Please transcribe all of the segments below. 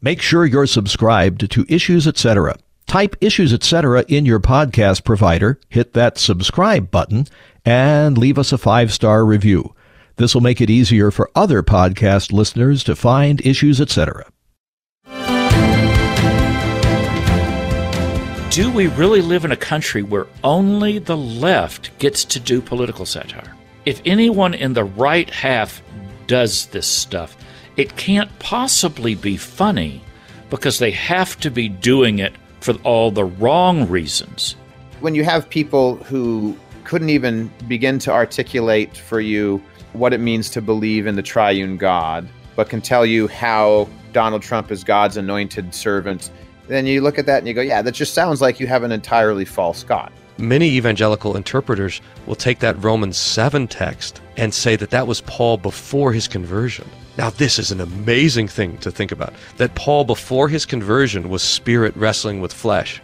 Make sure you're subscribed to Issues, Etc. Type Issues, Etc. in your podcast provider, hit that subscribe button, and leave us a 5-star review. This will make it easier for other podcast listeners to find Issues, Etc. Do we really live in a country where only the left gets to do political satire? If anyone in the right half does this stuff, it can't possibly be funny because they have to be doing it for all the wrong reasons. When you have people who couldn't even begin to articulate for you what it means to believe in the triune God, but can tell you how Donald Trump is God's anointed servant, then you look at that and you go, yeah, that just sounds like you have an entirely false God. Many evangelical interpreters will take that Romans 7 text and say that that was Paul before his conversion. Now, this is an amazing thing to think about, that Paul before his conversion was spirit wrestling with flesh.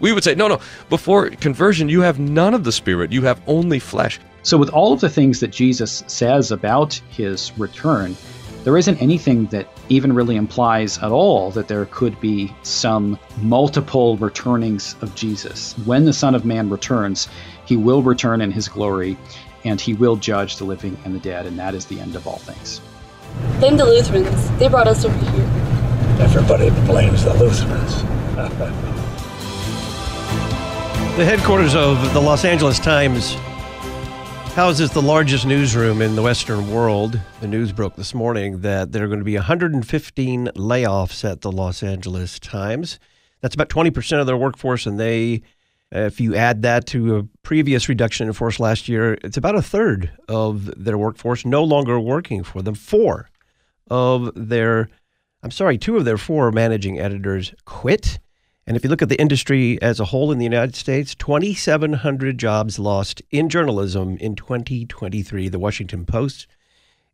We would say, no, before conversion, you have none of the spirit. You have only flesh. So with all of the things that Jesus says about his return, there isn't anything that even really implies at all that there could be some multiple returnings of Jesus. When the Son of Man returns, he will return in his glory, and he will judge the living and the dead, and that is the end of all things. Blame the Lutherans. They brought us over here. Everybody blames the Lutherans. The headquarters of the Los Angeles Times houses the largest newsroom in the Western world. The news broke this morning that there are going to be 115 layoffs at the Los Angeles Times. That's about 20% of their workforce, and they, if you add that to a previous reduction in force last year, it's about a third of their workforce no longer working for them. Two of their four managing editors quit. And if you look at the industry as a whole in the United States, 2,700 jobs lost in journalism in 2023. The Washington Post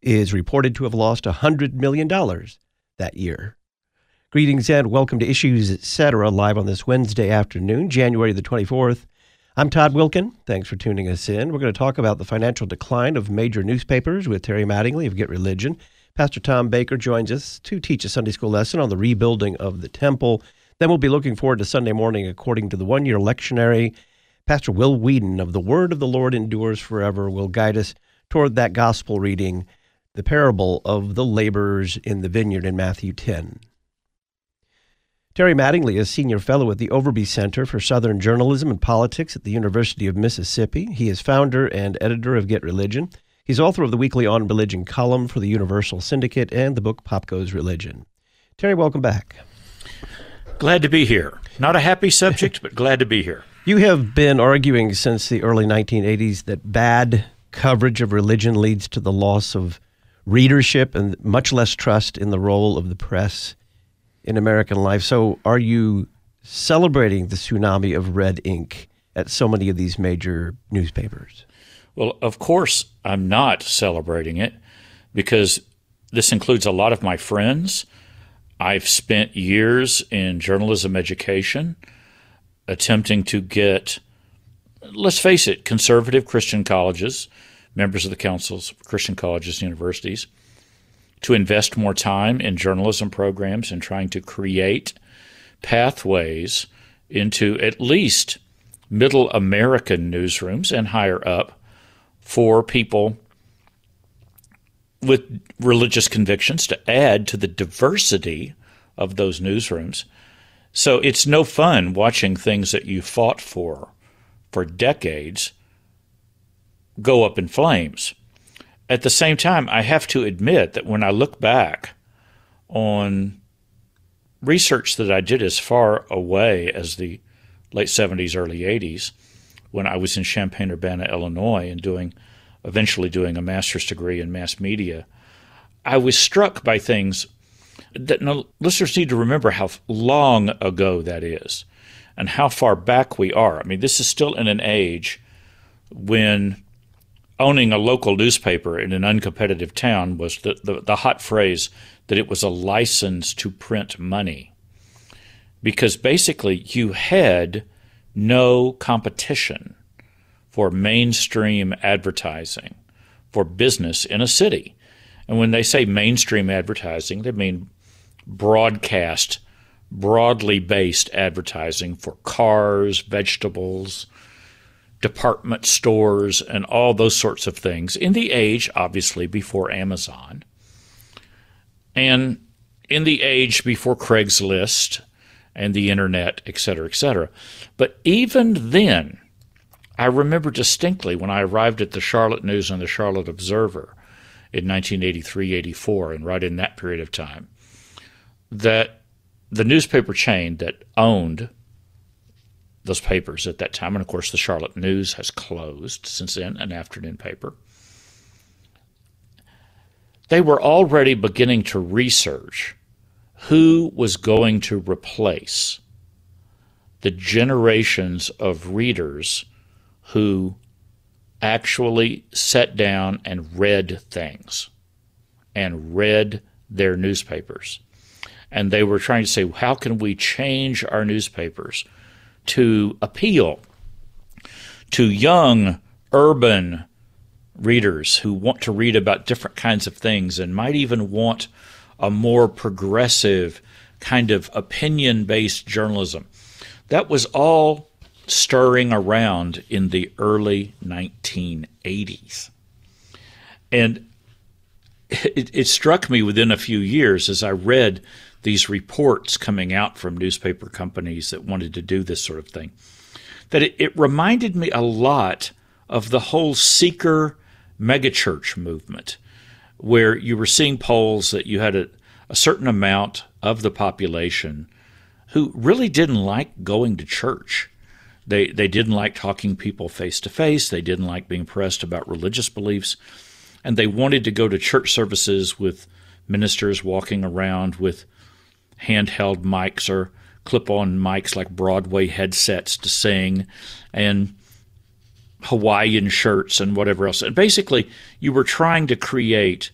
is reported to have lost $100 million that year. Greetings and welcome to Issues, Etc. live on this Wednesday afternoon, January the 24th. I'm Todd Wilkin. Thanks for tuning us in. We're going to talk about the financial decline of major newspapers with Terry Mattingly of Get Religion. Pastor Tom Baker joins us to teach a Sunday school lesson on the rebuilding of the temple. Then we'll be looking forward to Sunday morning, according to the one-year lectionary. Pastor Will Whedon of The Word of the Lord Endures Forever will guide us toward that gospel reading, the parable of the laborers in the vineyard in Matthew 10. Terry Mattingly is Senior Fellow at the Overby Center for Southern Journalism and Politics at the University of Mississippi. He is founder and editor of Get Religion. He's author of the weekly On Religion column for the Universal Syndicate and the book Pop Goes Religion. Terry, welcome back. Glad to be here. Not a happy subject, but glad to be here. You have been arguing since the early 1980s that bad coverage of religion leads to the loss of readership and much less trust in the role of the press in American life. So are you celebrating the tsunami of red ink at so many of these major newspapers? Well, of course I'm not celebrating it, because this includes a lot of my friends. I've spent years in journalism education attempting to get, let's face it, conservative Christian colleges, members of the councils, Christian colleges, universities, to invest more time in journalism programs and trying to create pathways into at least middle American newsrooms and higher up for people with religious convictions to add to the diversity of those newsrooms. So it's no fun watching things that you fought for decades go up in flames. At the same time, I have to admit that when I look back on research that I did as far away as the late 70s, early 80s, when I was in Champaign-Urbana, Illinois, and eventually doing a master's degree in mass media, I was struck by things that listeners need to remember how long ago that is and how far back we are. I mean, this is still in an age when owning a local newspaper in an uncompetitive town was the hot phrase that it was a license to print money, because basically you had no competition for mainstream advertising, for business in a city. And when they say mainstream advertising, they mean broadcast broadly based advertising for cars, vegetables, department stores, and all those sorts of things in the age, obviously, before Amazon, and in the age before Craigslist and the internet, etc., etc. But even then, I remember distinctly when I arrived at the Charlotte News and the Charlotte Observer in 1983-84, and right in that period of time, that the newspaper chain that owned those papers at that time, and of course the Charlotte News has closed since then, an afternoon paper, they were already beginning to research who was going to replace the generations of readers who actually sat down and read things and read their newspapers. And they were trying to say, how can we change our newspapers to appeal to young, urban readers who want to read about different kinds of things and might even want a more progressive kind of opinion-based journalism. That was all stirring around in the early 1980s. And it struck me within a few years as I read these reports coming out from newspaper companies that wanted to do this sort of thing, that it reminded me a lot of the whole seeker megachurch movement, where you were seeing polls that you had a certain amount of the population who really didn't like going to church. They didn't like talking people face to face. They didn't like being pressed about religious beliefs. And they wanted to go to church services with ministers walking around with handheld mics or clip-on mics like Broadway headsets to sing, and Hawaiian shirts and whatever else. And basically, you were trying to create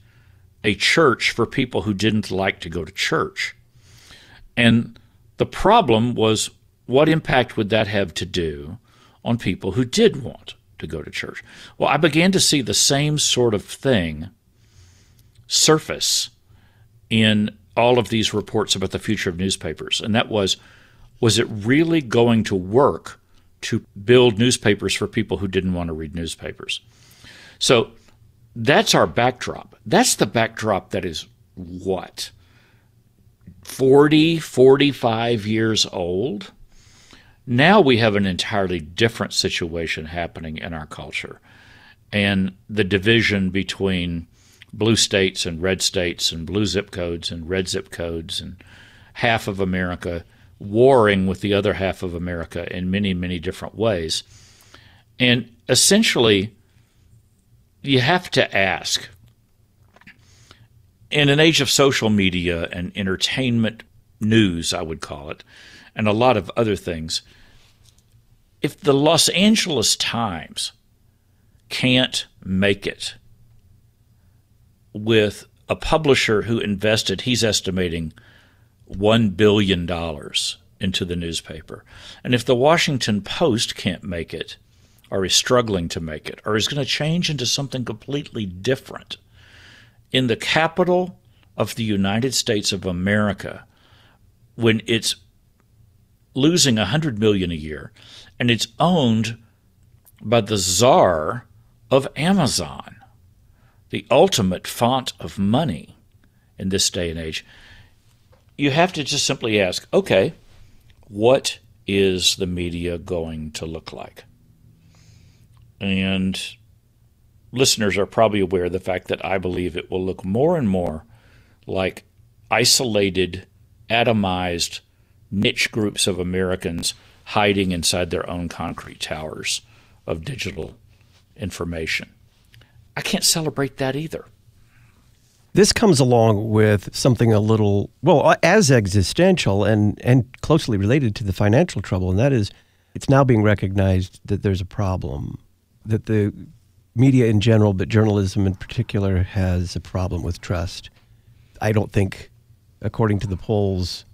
a church for people who didn't like to go to church. And the problem was, what impact would that have to do on people who did want to go to church? Well, I began to see the same sort of thing surface in all of these reports about the future of newspapers. And that was it really going to work to build newspapers for people who didn't want to read newspapers? So that's our backdrop. That's the backdrop that is, what, 40, 45 years old? Now we have an entirely different situation happening in our culture, and the division between blue states and blue zip codes and red zip codes, and half of America warring with the other half of America in many, many different ways. And essentially, you have to ask, in an age of social media and entertainment news, I would call it, and a lot of other things, if the Los Angeles Times can't make it with a publisher who invested, he's estimating, $1 billion into the newspaper, and if the Washington Post can't make it, or is struggling to make it, or is going to change into something completely different, in the capital of the United States of America, when it's losing $100 million a year, and it's owned by the czar of Amazon, the ultimate font of money in this day and age, you have to just simply ask, okay, what is the media going to look like? And listeners are probably aware of the fact that I believe it will look more and more like isolated, atomized niche groups of Americans hiding inside their own concrete towers of digital information. I can't celebrate that either. This comes along with something a little, well, as existential and closely related to the financial trouble, and that is, it's now being recognized that there's a problem, that the media in general, but journalism in particular, has a problem with trust. I don't think, according to the polls,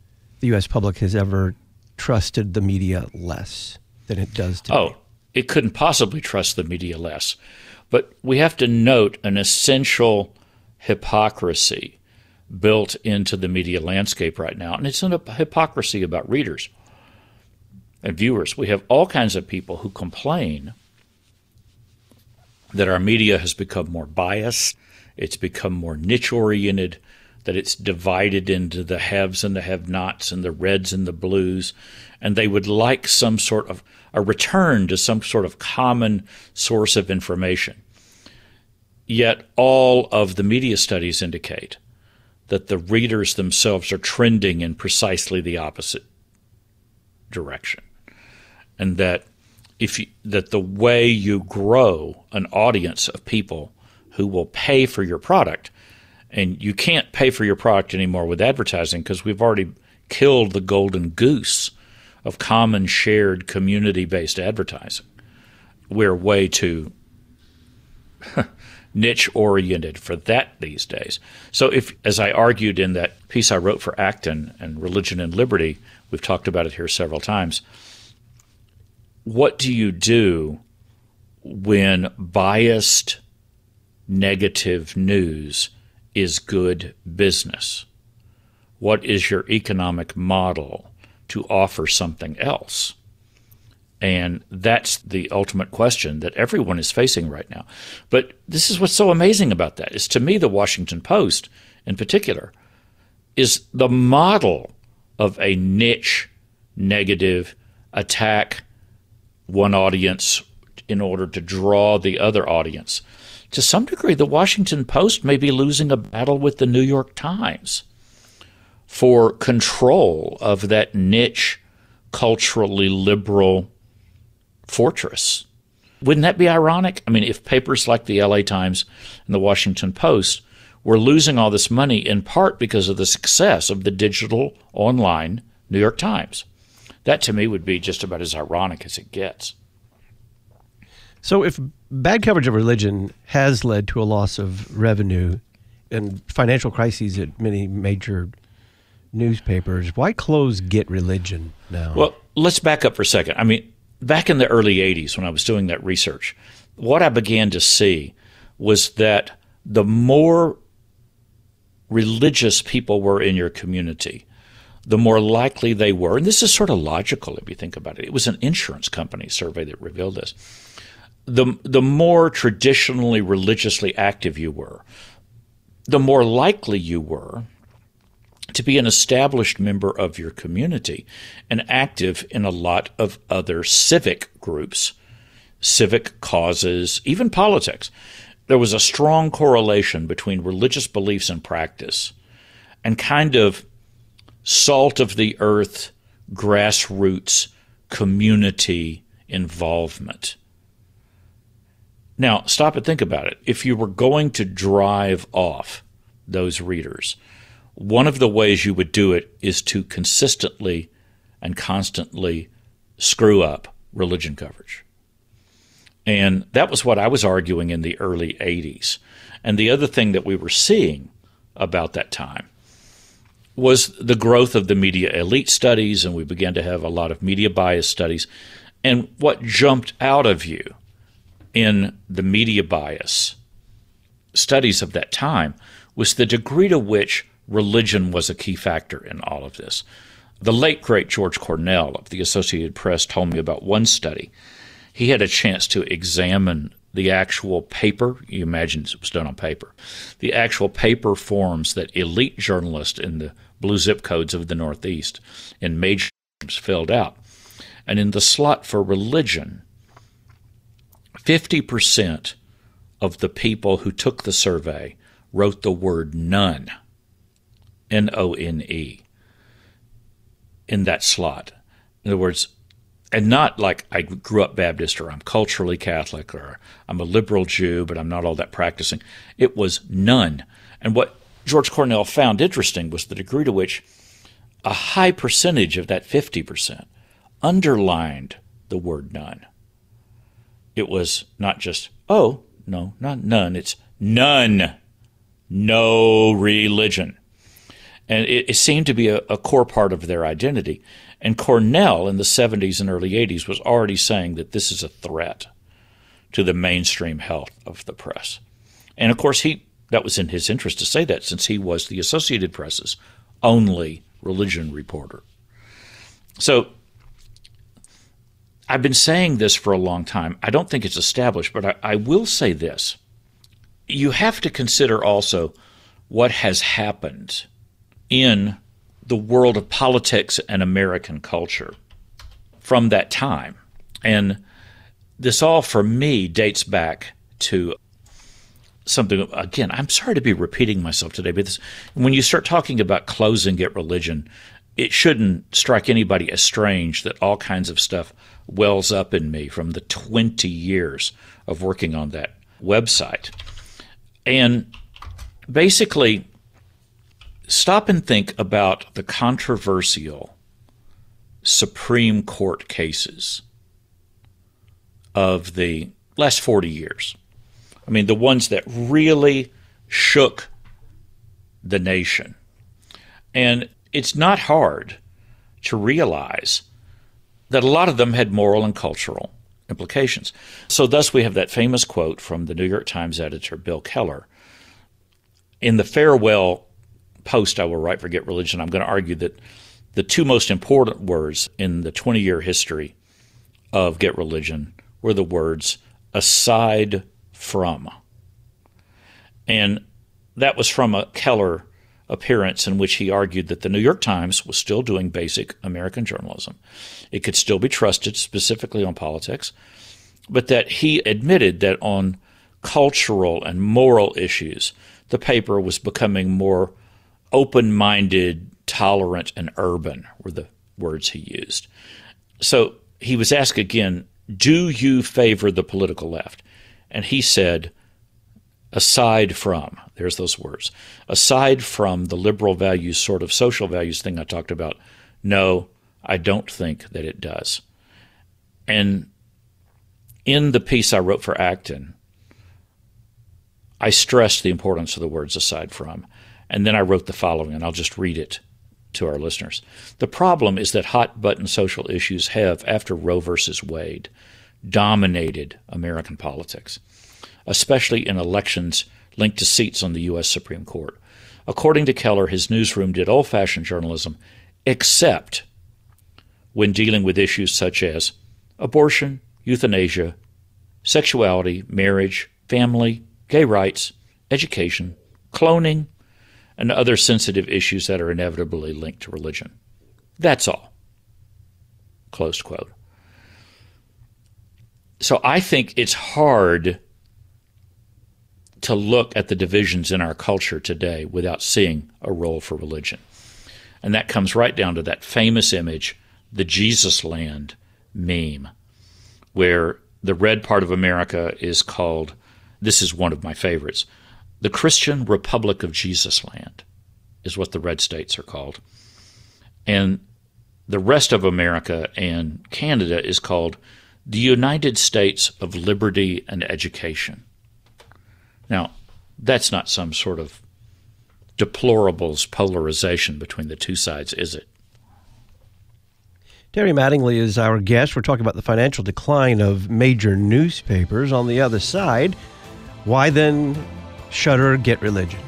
the U.S. public has ever trusted the media less than it does today. Oh, it couldn't possibly trust the media less. But we have to note an essential hypocrisy built into the media landscape right now. And it's a hypocrisy about readers and viewers. We have all kinds of people who complain that our media has become more biased, it's become more niche-oriented, that it's divided into the haves and the have-nots and the reds and the blues, and they would like some sort of a return to some sort of common source of information. Yet all of the media studies indicate that the readers themselves are trending in precisely the opposite direction, and that that the way you grow an audience of people who will pay for your product, and you can't pay for your product anymore with advertising because we've already killed the golden goose of common, shared, community-based advertising. We're way too niche-oriented for that these days. So if, as I argued in that piece I wrote for Acton and Religion and Liberty, we've talked about it here several times, what do you do when biased, negative news is good business? What is your economic model to offer something else? And that's the ultimate question that everyone is facing right now. But this is what's so amazing about that is, to me, the Washington Post in particular is the model of a niche, negative attack one audience in order to draw the other audience. To some degree, the Washington Post may be losing a battle with the New York Times for control of that niche, culturally liberal fortress. Wouldn't that be ironic? I mean, if papers like the LA Times and the Washington Post were losing all this money in part because of the success of the digital online New York Times, that to me would be just about as ironic as it gets. So if bad coverage of religion has led to a loss of revenue and financial crises at many major newspapers, why close Get Religion now? Well, let's back up for a second. I mean, back in the early 80s when I was doing that research, what I began to see was that the more religious people were in your community, the more likely they were, and this is sort of logical if you think about it. It was an insurance company survey that revealed this. The more traditionally religiously active you were, the more likely you were to be an established member of your community and active in a lot of other civic groups, civic causes, even politics. There was a strong correlation between religious beliefs and practice and kind of salt-of-the-earth, grassroots community involvement. Now, stop and think about it. If you were going to drive off those readers, one of the ways you would do it is to consistently and constantly screw up religion coverage. And that was what I was arguing in the early 80s. And the other thing that we were seeing about that time was the growth of the media elite studies, and we began to have a lot of media bias studies. And what jumped out of you in the media bias studies of that time was the degree to which religion was a key factor in all of this. The late, great George Cornell of the Associated Press told me about one study. He had a chance to examine the actual paper. You imagine it was done on paper. The actual paper forms that elite journalists in the blue zip codes of the Northeast in major filled out. And in the slot for religion, 50% of the people who took the survey wrote the word none, N-O-N-E, in that slot. In other words, and not like I grew up Baptist or I'm culturally Catholic or I'm a liberal Jew, but I'm not all that practicing. It was none. And what George Cornell found interesting was the degree to which a high percentage of that 50% underlined the word none. It was not just, oh, no, not none. It's none, no religion. And it seemed to be a core part of their identity. And Cornell in the 70s and early 80s was already saying that this is a threat to the mainstream health of the press. And, of course, he That was in his interest to say that, since he was the Associated Press's only religion reporter. So I've been saying this for a long time. I don't think it's established, but I will say this. You have to consider also what has happened in the world of politics and American culture from that time. And this all, for me, dates back to something, again, I'm sorry to be repeating myself today, but this, when you start talking about closing GetReligion, it shouldn't strike anybody as strange that all kinds of stuff wells up in me from the 20 years of working on that website. And basically, stop and think about the controversial Supreme Court cases of the last 40 years. I mean, the ones that really shook the nation. And it's not hard to realize that a lot of them had moral and cultural implications. So thus we have that famous quote from the New York Times editor Bill Keller. In the farewell post I will write for GetReligion, I'm going to argue that the two most important words in the 20-year history of GetReligion were the words, aside from. And that was from a Keller appearance in which he argued that the New York Times was still doing basic American journalism. It could still be trusted, specifically on politics, but that he admitted that on cultural and moral issues, the paper was becoming more open-minded, tolerant, and urban were the words he used. So he was asked again, do you favor the political left? And he said, aside from, there's those words, aside from the liberal values, sort of social values thing I talked about, no, I don't think that it does. And in the piece I wrote for Acton, I stressed the importance of the words aside from, and then I wrote the following, and I'll just read it to our listeners. The problem is that hot-button social issues have, after Roe versus Wade, dominated American politics, especially in elections linked to seats on the U.S. Supreme Court. According to Keller, his newsroom did old-fashioned journalism, except when dealing with issues such as abortion, euthanasia, sexuality, marriage, family, gay rights, education, cloning, and other sensitive issues that are inevitably linked to religion. That's all. Close quote. So I think it's hard to look at the divisions in our culture today without seeing a role for religion. And that comes right down to that famous image, the Jesus Land meme, where the red part of America is called, this is one of my favorites, the Christian Republic of Jesus Land is what the red states are called. And the rest of America and Canada is called the United States of Liberty and Education. Now, that's not some sort of deplorables polarization between the two sides, is it? Terry Mattingly is our guest. We're talking about the financial decline of major newspapers. On the other side, why then shudder, GetReligion?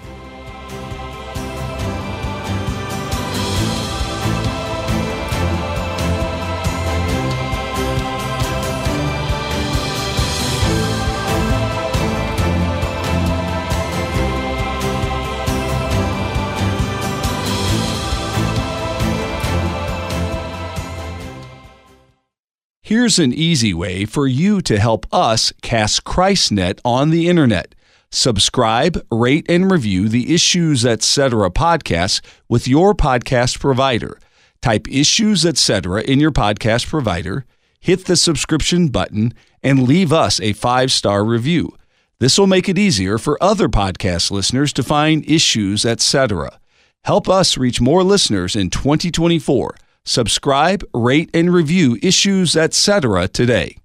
Here's an easy way for you to help us cast Christ's net on the internet. Subscribe, rate, and review the Issues, Etc. podcast with your podcast provider. Type Issues, Etc. in your podcast provider, hit the subscription button, and leave us a 5-star review. This will make it easier for other podcast listeners to find Issues, Etc. Help us reach more listeners in 2024. Subscribe, rate, and review Issues, Etc. today.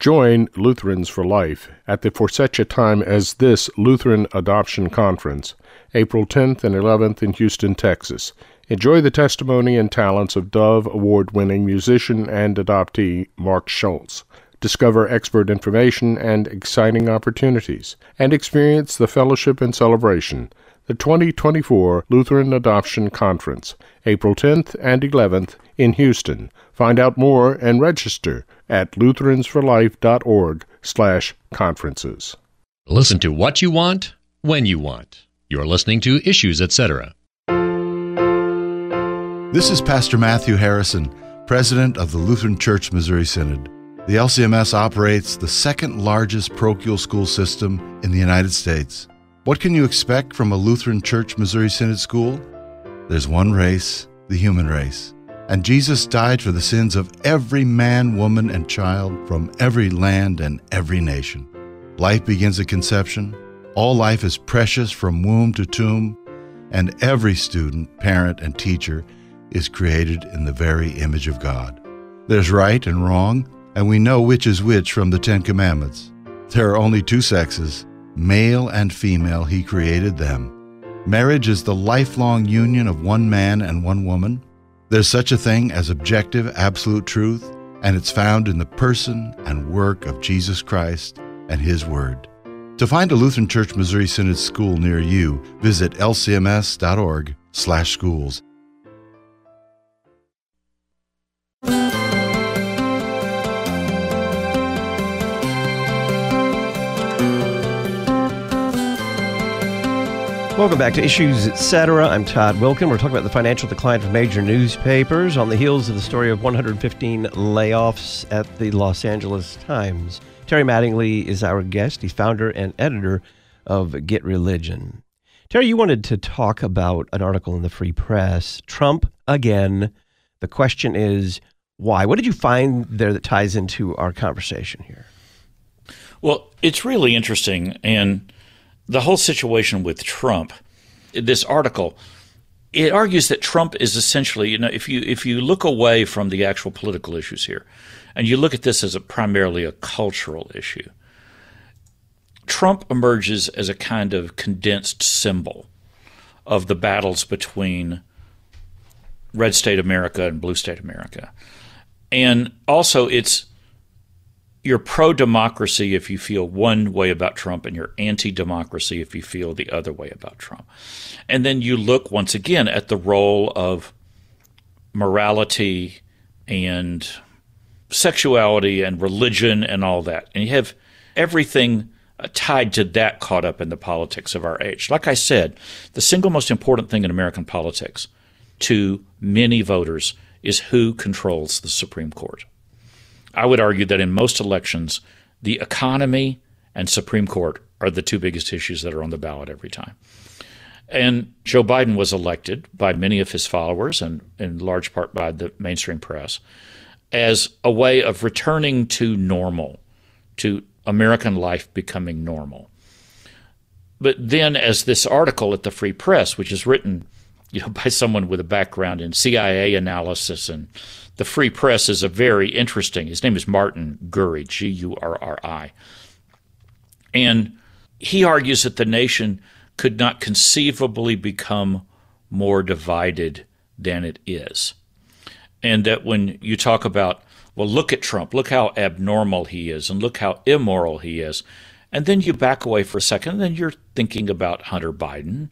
Join Lutherans for Life at the For Such a Time as This Lutheran Adoption Conference, April 10th and 11th in Houston, Texas. Enjoy the testimony and talents of Dove Award-winning musician and adoptee Mark Schultz. discover expert information and exciting opportunities, and experience the fellowship and celebration. The 2024 Lutheran Adoption Conference, April 10th and 11th in Houston. Find out more and register at lutheransforlife.org/conferences. Listen to what you want, when you want. You're listening to Issues, Etc. This is Pastor Matthew Harrison, President of the Lutheran Church Missouri Synod. The LCMS operates the second largest parochial school system in the United States. What can you expect from a Lutheran Church Missouri Synod school? There's one race, the human race. And Jesus died for the sins of every man, woman, and child from every land and every nation. Life begins at conception. All life is precious from womb to tomb. And every student, parent, and teacher is created in the very image of God. There's right and wrong, and we know which is which from the Ten Commandments. There are only two sexes. Male and female, he created them. Marriage is the lifelong union of one man and one woman. There's such a thing as objective, absolute truth, and it's found in the person and work of Jesus Christ and His Word. To find a Lutheran Church Missouri Synod school near you, visit lcms.org/schools. Welcome back to Issues, Etc. I'm Todd Wilkin. We're talking about the financial decline of major newspapers on the heels of the story of 115 layoffs at the Los Angeles Times. Terry Mattingly is our guest. He's founder and editor of Get Religion. Terry, you wanted to talk about an article in the Free Press, Trump Again. The question is, why? What did you find there that ties into our conversation here? Well, it's really interesting, and the whole situation with Trump, this article, it argues that Trump is essentially, you know, if you look away from the actual political issues here, and you look at this as primarily a cultural issue, Trump emerges as a kind of condensed symbol of the battles between red state America and blue state America. And also it's, you're pro-democracy if you feel one way about Trump, and you're anti-democracy if you feel the other way about Trump. And then you look once again at the role of morality and sexuality and religion and all that. And you have everything tied to that caught up in the politics of our age. Like I said, the single most important thing in American politics to many voters is who controls the Supreme Court. I would argue that in most elections, the economy and Supreme Court are the two biggest issues that are on the ballot every time. And Joe Biden was elected by many of his followers and in large part by the mainstream press as a way of returning to normal, to American life becoming normal. But then as this article at the Free Press, which is written, you know, by someone with a background in CIA analysis, and the Free Press is a very interesting, his name is Martin Gurri, G-U-R-R-I. And he argues that the nation could not conceivably become more divided than it is. And that when you talk about, well, look at Trump, look how abnormal he is, and look how immoral he is, and then you back away for a second, and then you're thinking about Hunter Biden,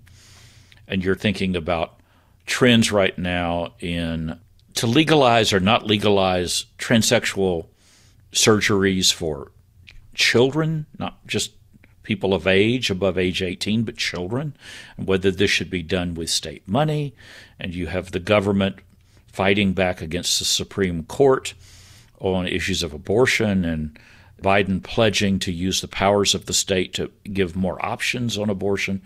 and you're thinking about trends right now in to legalize or not legalize transsexual surgeries for children, not just people of age, above age 18, but children, and whether this should be done with state money. And you have the government fighting back against the Supreme Court on issues of abortion, and Biden pledging to use the powers of the state to give more options on abortion.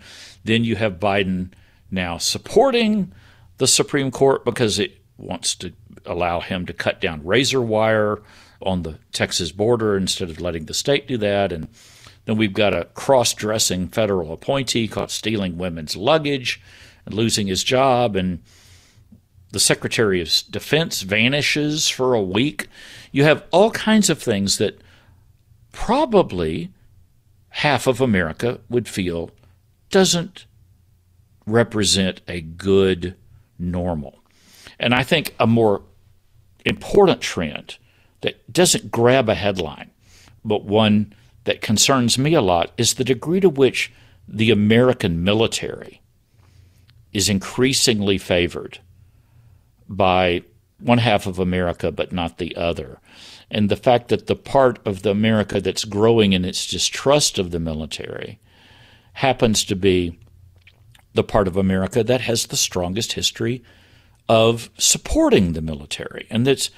Then you have Biden now supporting the Supreme Court because it wants to allow him to cut down razor wire on the Texas border instead of letting the state do that. And then we've got a cross-dressing federal appointee caught stealing women's luggage and losing his job. And the Secretary of Defense vanishes for a week. You have all kinds of things that probably half of America would feel doesn't represent a good normal. And I think a more important trend that doesn't grab a headline but one that concerns me a lot is the degree to which the American military is increasingly favored by one half of America, but not the other. And the fact that the part of the America that's growing in its distrust of the military happens to be the part of America that has the strongest history of supporting the military. And that's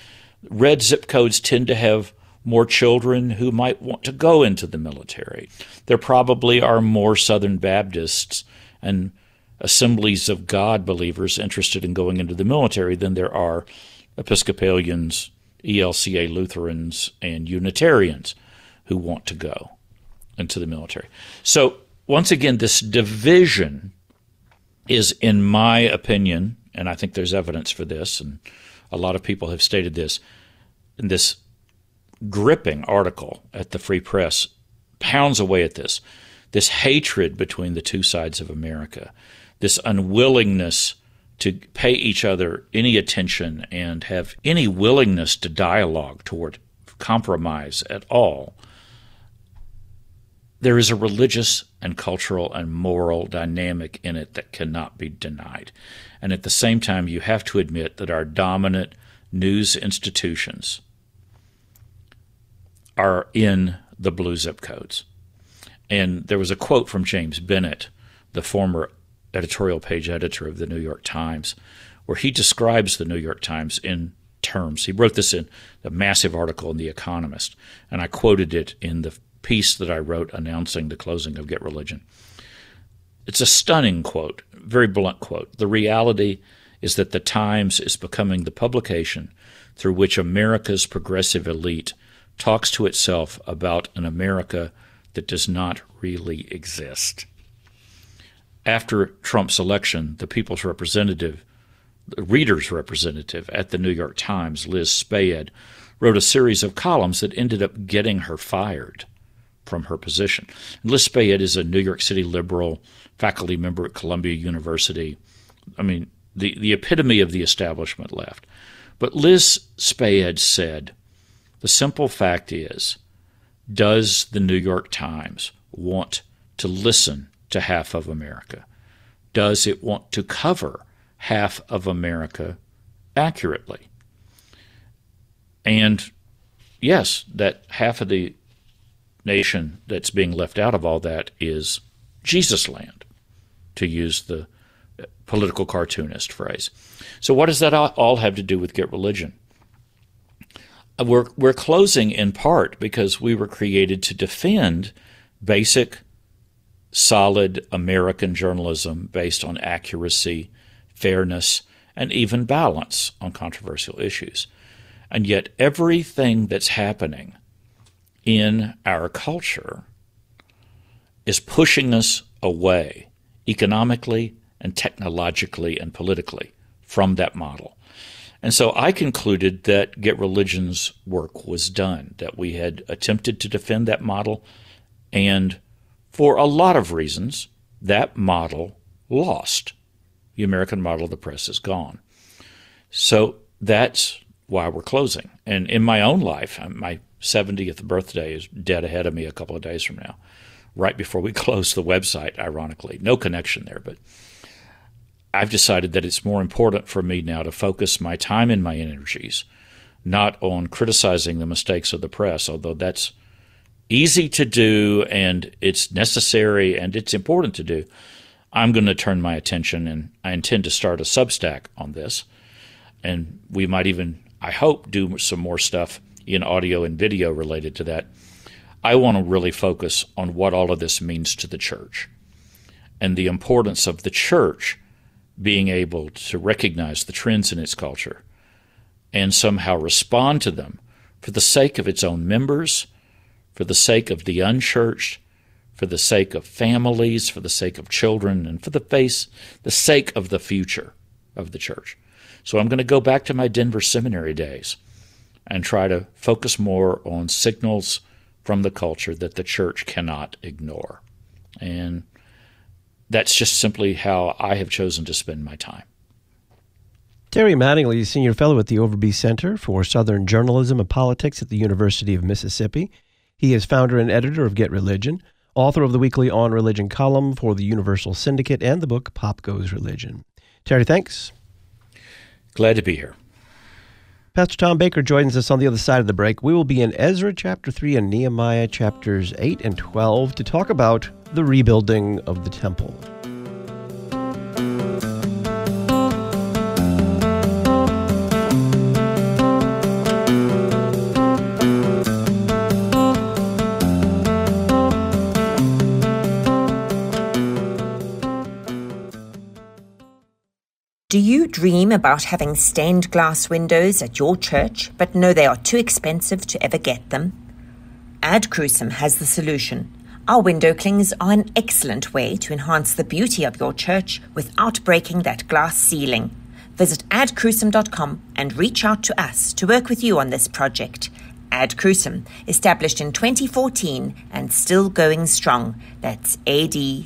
red zip codes tend to have more children who might want to go into the military. There probably are more Southern Baptists and Assemblies of God believers interested in going into the military than there are Episcopalians, ELCA Lutherans, and Unitarians who want to go into the military. So once again, this division is, in my opinion, and I think there's evidence for this, and a lot of people have stated this, in this gripping article at the Free Press pounds away at this hatred between the two sides of America, this unwillingness to pay each other any attention and have any willingness to dialogue toward compromise at all. There is a religious and cultural and moral dynamic in it that cannot be denied. And at the same time, you have to admit that our dominant news institutions are in the blue zip codes. And there was a quote from James Bennett, the former editorial page editor of the New York Times, where he describes the New York Times in terms. He wrote this in a massive article in The Economist, and I quoted it in the piece that I wrote announcing the closing of Get Religion. It's a stunning quote, very blunt quote. The reality is that the Times is becoming the publication through which America's progressive elite talks to itself about an America that does not really exist. After Trump's election, the people's representative, the reader's representative at the New York Times, Liz Spayd, wrote a series of columns that ended up getting her fired from her position. And Liz Spayd is a New York City liberal, faculty member at Columbia University. I mean, the epitome of the establishment left. But Liz Spayd said, the simple fact is, does the New York Times want to listen to half of America? Does it want to cover half of America accurately? And yes, that half of the nation that's being left out of all that is Jesus Land, to use the political cartoonist phrase. So what does that all have to do with Get Religion? We're closing in part because we were created to defend basic, solid American journalism based on accuracy, fairness, and even balance on controversial issues. And yet everything that's happening in our culture is pushing us away economically and technologically and politically from that model. And so I concluded that Get Religion's work was done, that we had attempted to defend that model, and for a lot of reasons, that model lost. The American model of the press is gone. So that's why we're closing. And in my own life, my 70th birthday is dead ahead of me a couple of days from now, right before we close the website, ironically. No connection there, but I've decided that it's more important for me now to focus my time and my energies not on criticizing the mistakes of the press, although that's easy to do and it's necessary and it's important to do. I'm going to turn my attention, and I intend to start a Substack on this, and we might even, I hope, do some more stuff in audio and video related to that. I want to really focus on what all of this means to the church and the importance of the church being able to recognize the trends in its culture and somehow respond to them for the sake of its own members, for the sake of the unchurched, for the sake of families, for the sake of children, and for the sake of the future of the church. So I'm going to go back to my Denver Seminary days and try to focus more on signals from the culture that the church cannot ignore. And that's just simply how I have chosen to spend my time. Terry Mattingly is Senior Fellow at the Overby Center for Southern Journalism and Politics at the University of Mississippi. He is founder and editor of Get Religion, author of the weekly On Religion column for the Universal Syndicate, and the book Pop Goes Religion. Terry, thanks. Glad to be here. Pastor Tom Baker joins us on the other side of the break. We will be in Ezra chapter 3 and Nehemiah chapters 8 and 12 to talk about the rebuilding of the temple. Do you dream about having stained glass windows at your church, but know they are too expensive to ever get them? Ad Crucem has the solution. Our window clings are an excellent way to enhance the beauty of your church without breaking that glass ceiling. Visit adcrucem.com and reach out to us to work with you on this project. Ad Crucem, established in 2014 and still going strong. That's adcrucem.com.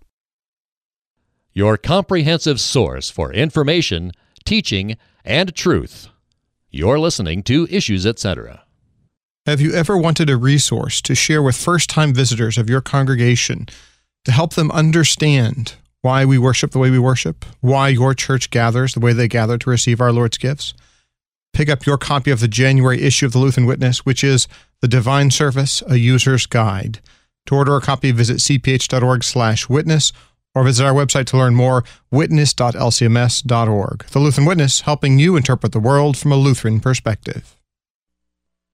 Your comprehensive source for information, teaching, and truth. You're listening to Issues, Etc. Have you ever wanted a resource to share with first-time visitors of your congregation to help them understand why we worship the way we worship, why your church gathers the way they gather to receive our Lord's gifts? Pick up your copy of the January issue of the Lutheran Witness, which is The Divine Service, A User's Guide. To order a copy, visit cph.org/witness, or visit our website to learn more, witness.lcms.org. The Lutheran Witness, helping you interpret the world from a Lutheran perspective.